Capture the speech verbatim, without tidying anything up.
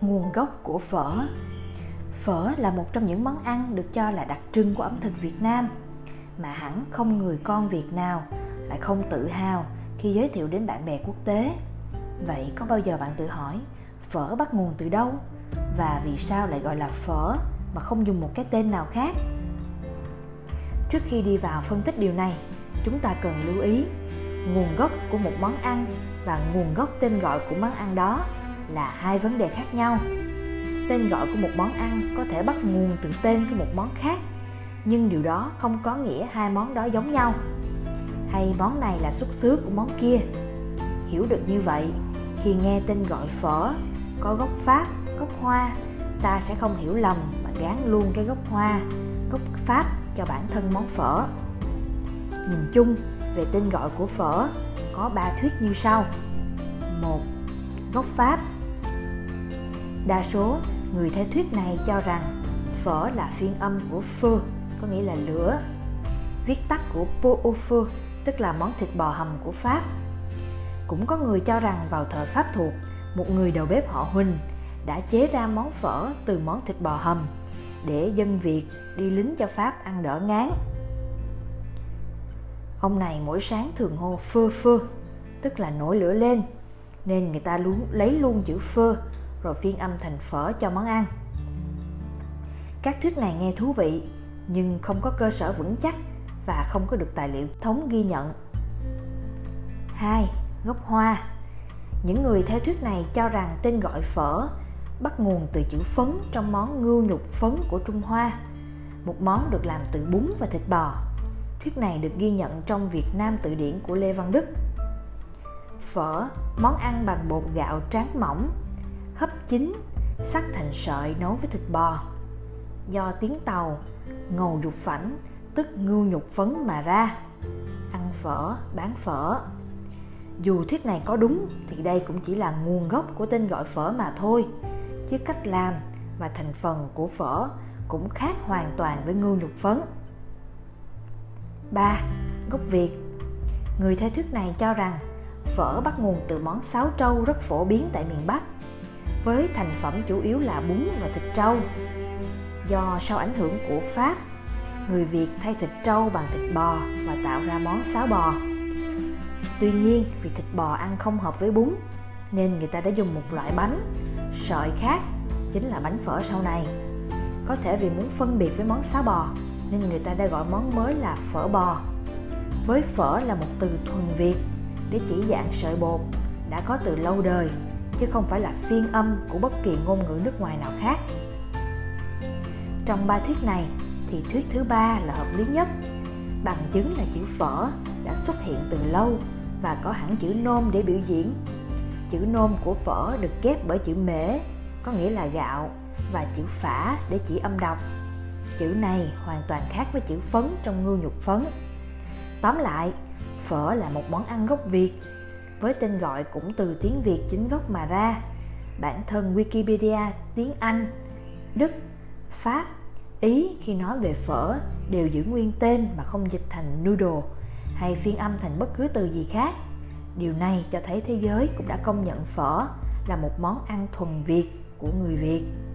nguồn gốc của phở. Phở là một trong những món ăn được cho là đặc trưng của ẩm thực Việt Nam, mà hẳn không người con Việt nào lại không tự hào khi giới thiệu đến bạn bè quốc tế. Vậy có bao giờ bạn tự hỏi phở bắt nguồn từ đâu? Và vì sao lại gọi là phở mà không dùng một cái tên nào khác? Trước khi đi vào phân tích điều này, chúng ta cần lưu ý nguồn gốc của một món ăn và nguồn gốc tên gọi của món ăn đó là hai vấn đề khác nhau. Tên gọi của một món ăn có thể bắt nguồn từ tên của một món khác, nhưng điều đó không có nghĩa hai món đó giống nhau, hay món này là xuất xứ của món kia. Hiểu được như vậy, khi nghe tên gọi phở có gốc Pháp, gốc Hoa, ta sẽ không hiểu lầm mà gán luôn cái gốc Hoa, gốc Pháp cho bản thân món phở. Nhìn chung về tên gọi của phở có ba thuyết như sau. Một, gốc Pháp. Đa số người theo thuyết này cho rằng phở là phiên âm của feu, có nghĩa là lửa, viết tắt của pot au feu, tức là món thịt bò hầm của Pháp. Cũng có người cho rằng vào thời Pháp thuộc, một người đầu bếp họ Huỳnh đã chế ra món phở từ món thịt bò hầm để dân Việt đi lính cho Pháp ăn đỡ ngán. Ông này mỗi sáng thường hô phơ phơ, tức là nổi lửa lên, nên người ta luôn lấy luôn chữ phơ rồi phiên âm thành phở cho món ăn. Các thuyết này nghe thú vị nhưng không có cơ sở vững chắc và không có được tài liệu thống ghi nhận. Hai, gốc Hoa. Những người theo thuyết này cho rằng tên gọi phở bắt nguồn từ chữ phấn trong món ngưu nhục phấn của Trung Hoa, một món được làm từ bún và thịt bò. Thuyết này được ghi nhận trong Việt Nam Từ điển của Lê Văn Đức. Phở, món ăn bằng bột gạo tráng mỏng, hấp chín, xắt thành sợi nấu với thịt bò, do tiếng Tàu ngầu dục phảnh tức ngưu nhục phấn mà ra. Ăn phở, bán phở. Dù thuyết này có đúng thì đây cũng chỉ là nguồn gốc của tên gọi phở mà thôi, chứ cách làm và thành phần của phở cũng khác hoàn toàn với ngưu nhục phấn. ba. Gốc Việt. Người theo thuyết này cho rằng phở bắt nguồn từ món sáo trâu rất phổ biến tại miền Bắc, với thành phẩm chủ yếu là bún và thịt trâu. Do sau ảnh hưởng của Pháp, người Việt thay thịt trâu bằng thịt bò và tạo ra món sáo bò. Tuy nhiên, vì thịt bò ăn không hợp với bún, nên người ta đã dùng một loại bánh sợi khác, chính là bánh phở sau này. Có thể vì muốn phân biệt với món sáo bò nên người ta đã gọi món mới là phở bò. Với phở là một từ thuần Việt để chỉ dạng sợi bột đã có từ lâu đời, chứ không phải là phiên âm của bất kỳ ngôn ngữ nước ngoài nào khác. Trong ba thuyết này thì thuyết thứ ba là hợp lý nhất, bằng chứng là chữ phở đã xuất hiện từ lâu và có hẳn chữ nôm để biểu diễn. Chữ nôm của phở được ghép bởi chữ mễ, có nghĩa là gạo, và chữ phả để chỉ âm đọc. Chữ này hoàn toàn khác với chữ phấn trong ngưu nhục phấn. Tóm lại, phở là một món ăn gốc Việt, với tên gọi cũng từ tiếng Việt chính gốc mà ra. Bản thân Wikipedia tiếng Anh, Đức, Pháp, Ý khi nói về phở đều giữ nguyên tên mà không dịch thành noodle hay phiên âm thành bất cứ từ gì khác. Điều này cho thấy thế giới cũng đã công nhận phở là một món ăn thuần Việt của người Việt.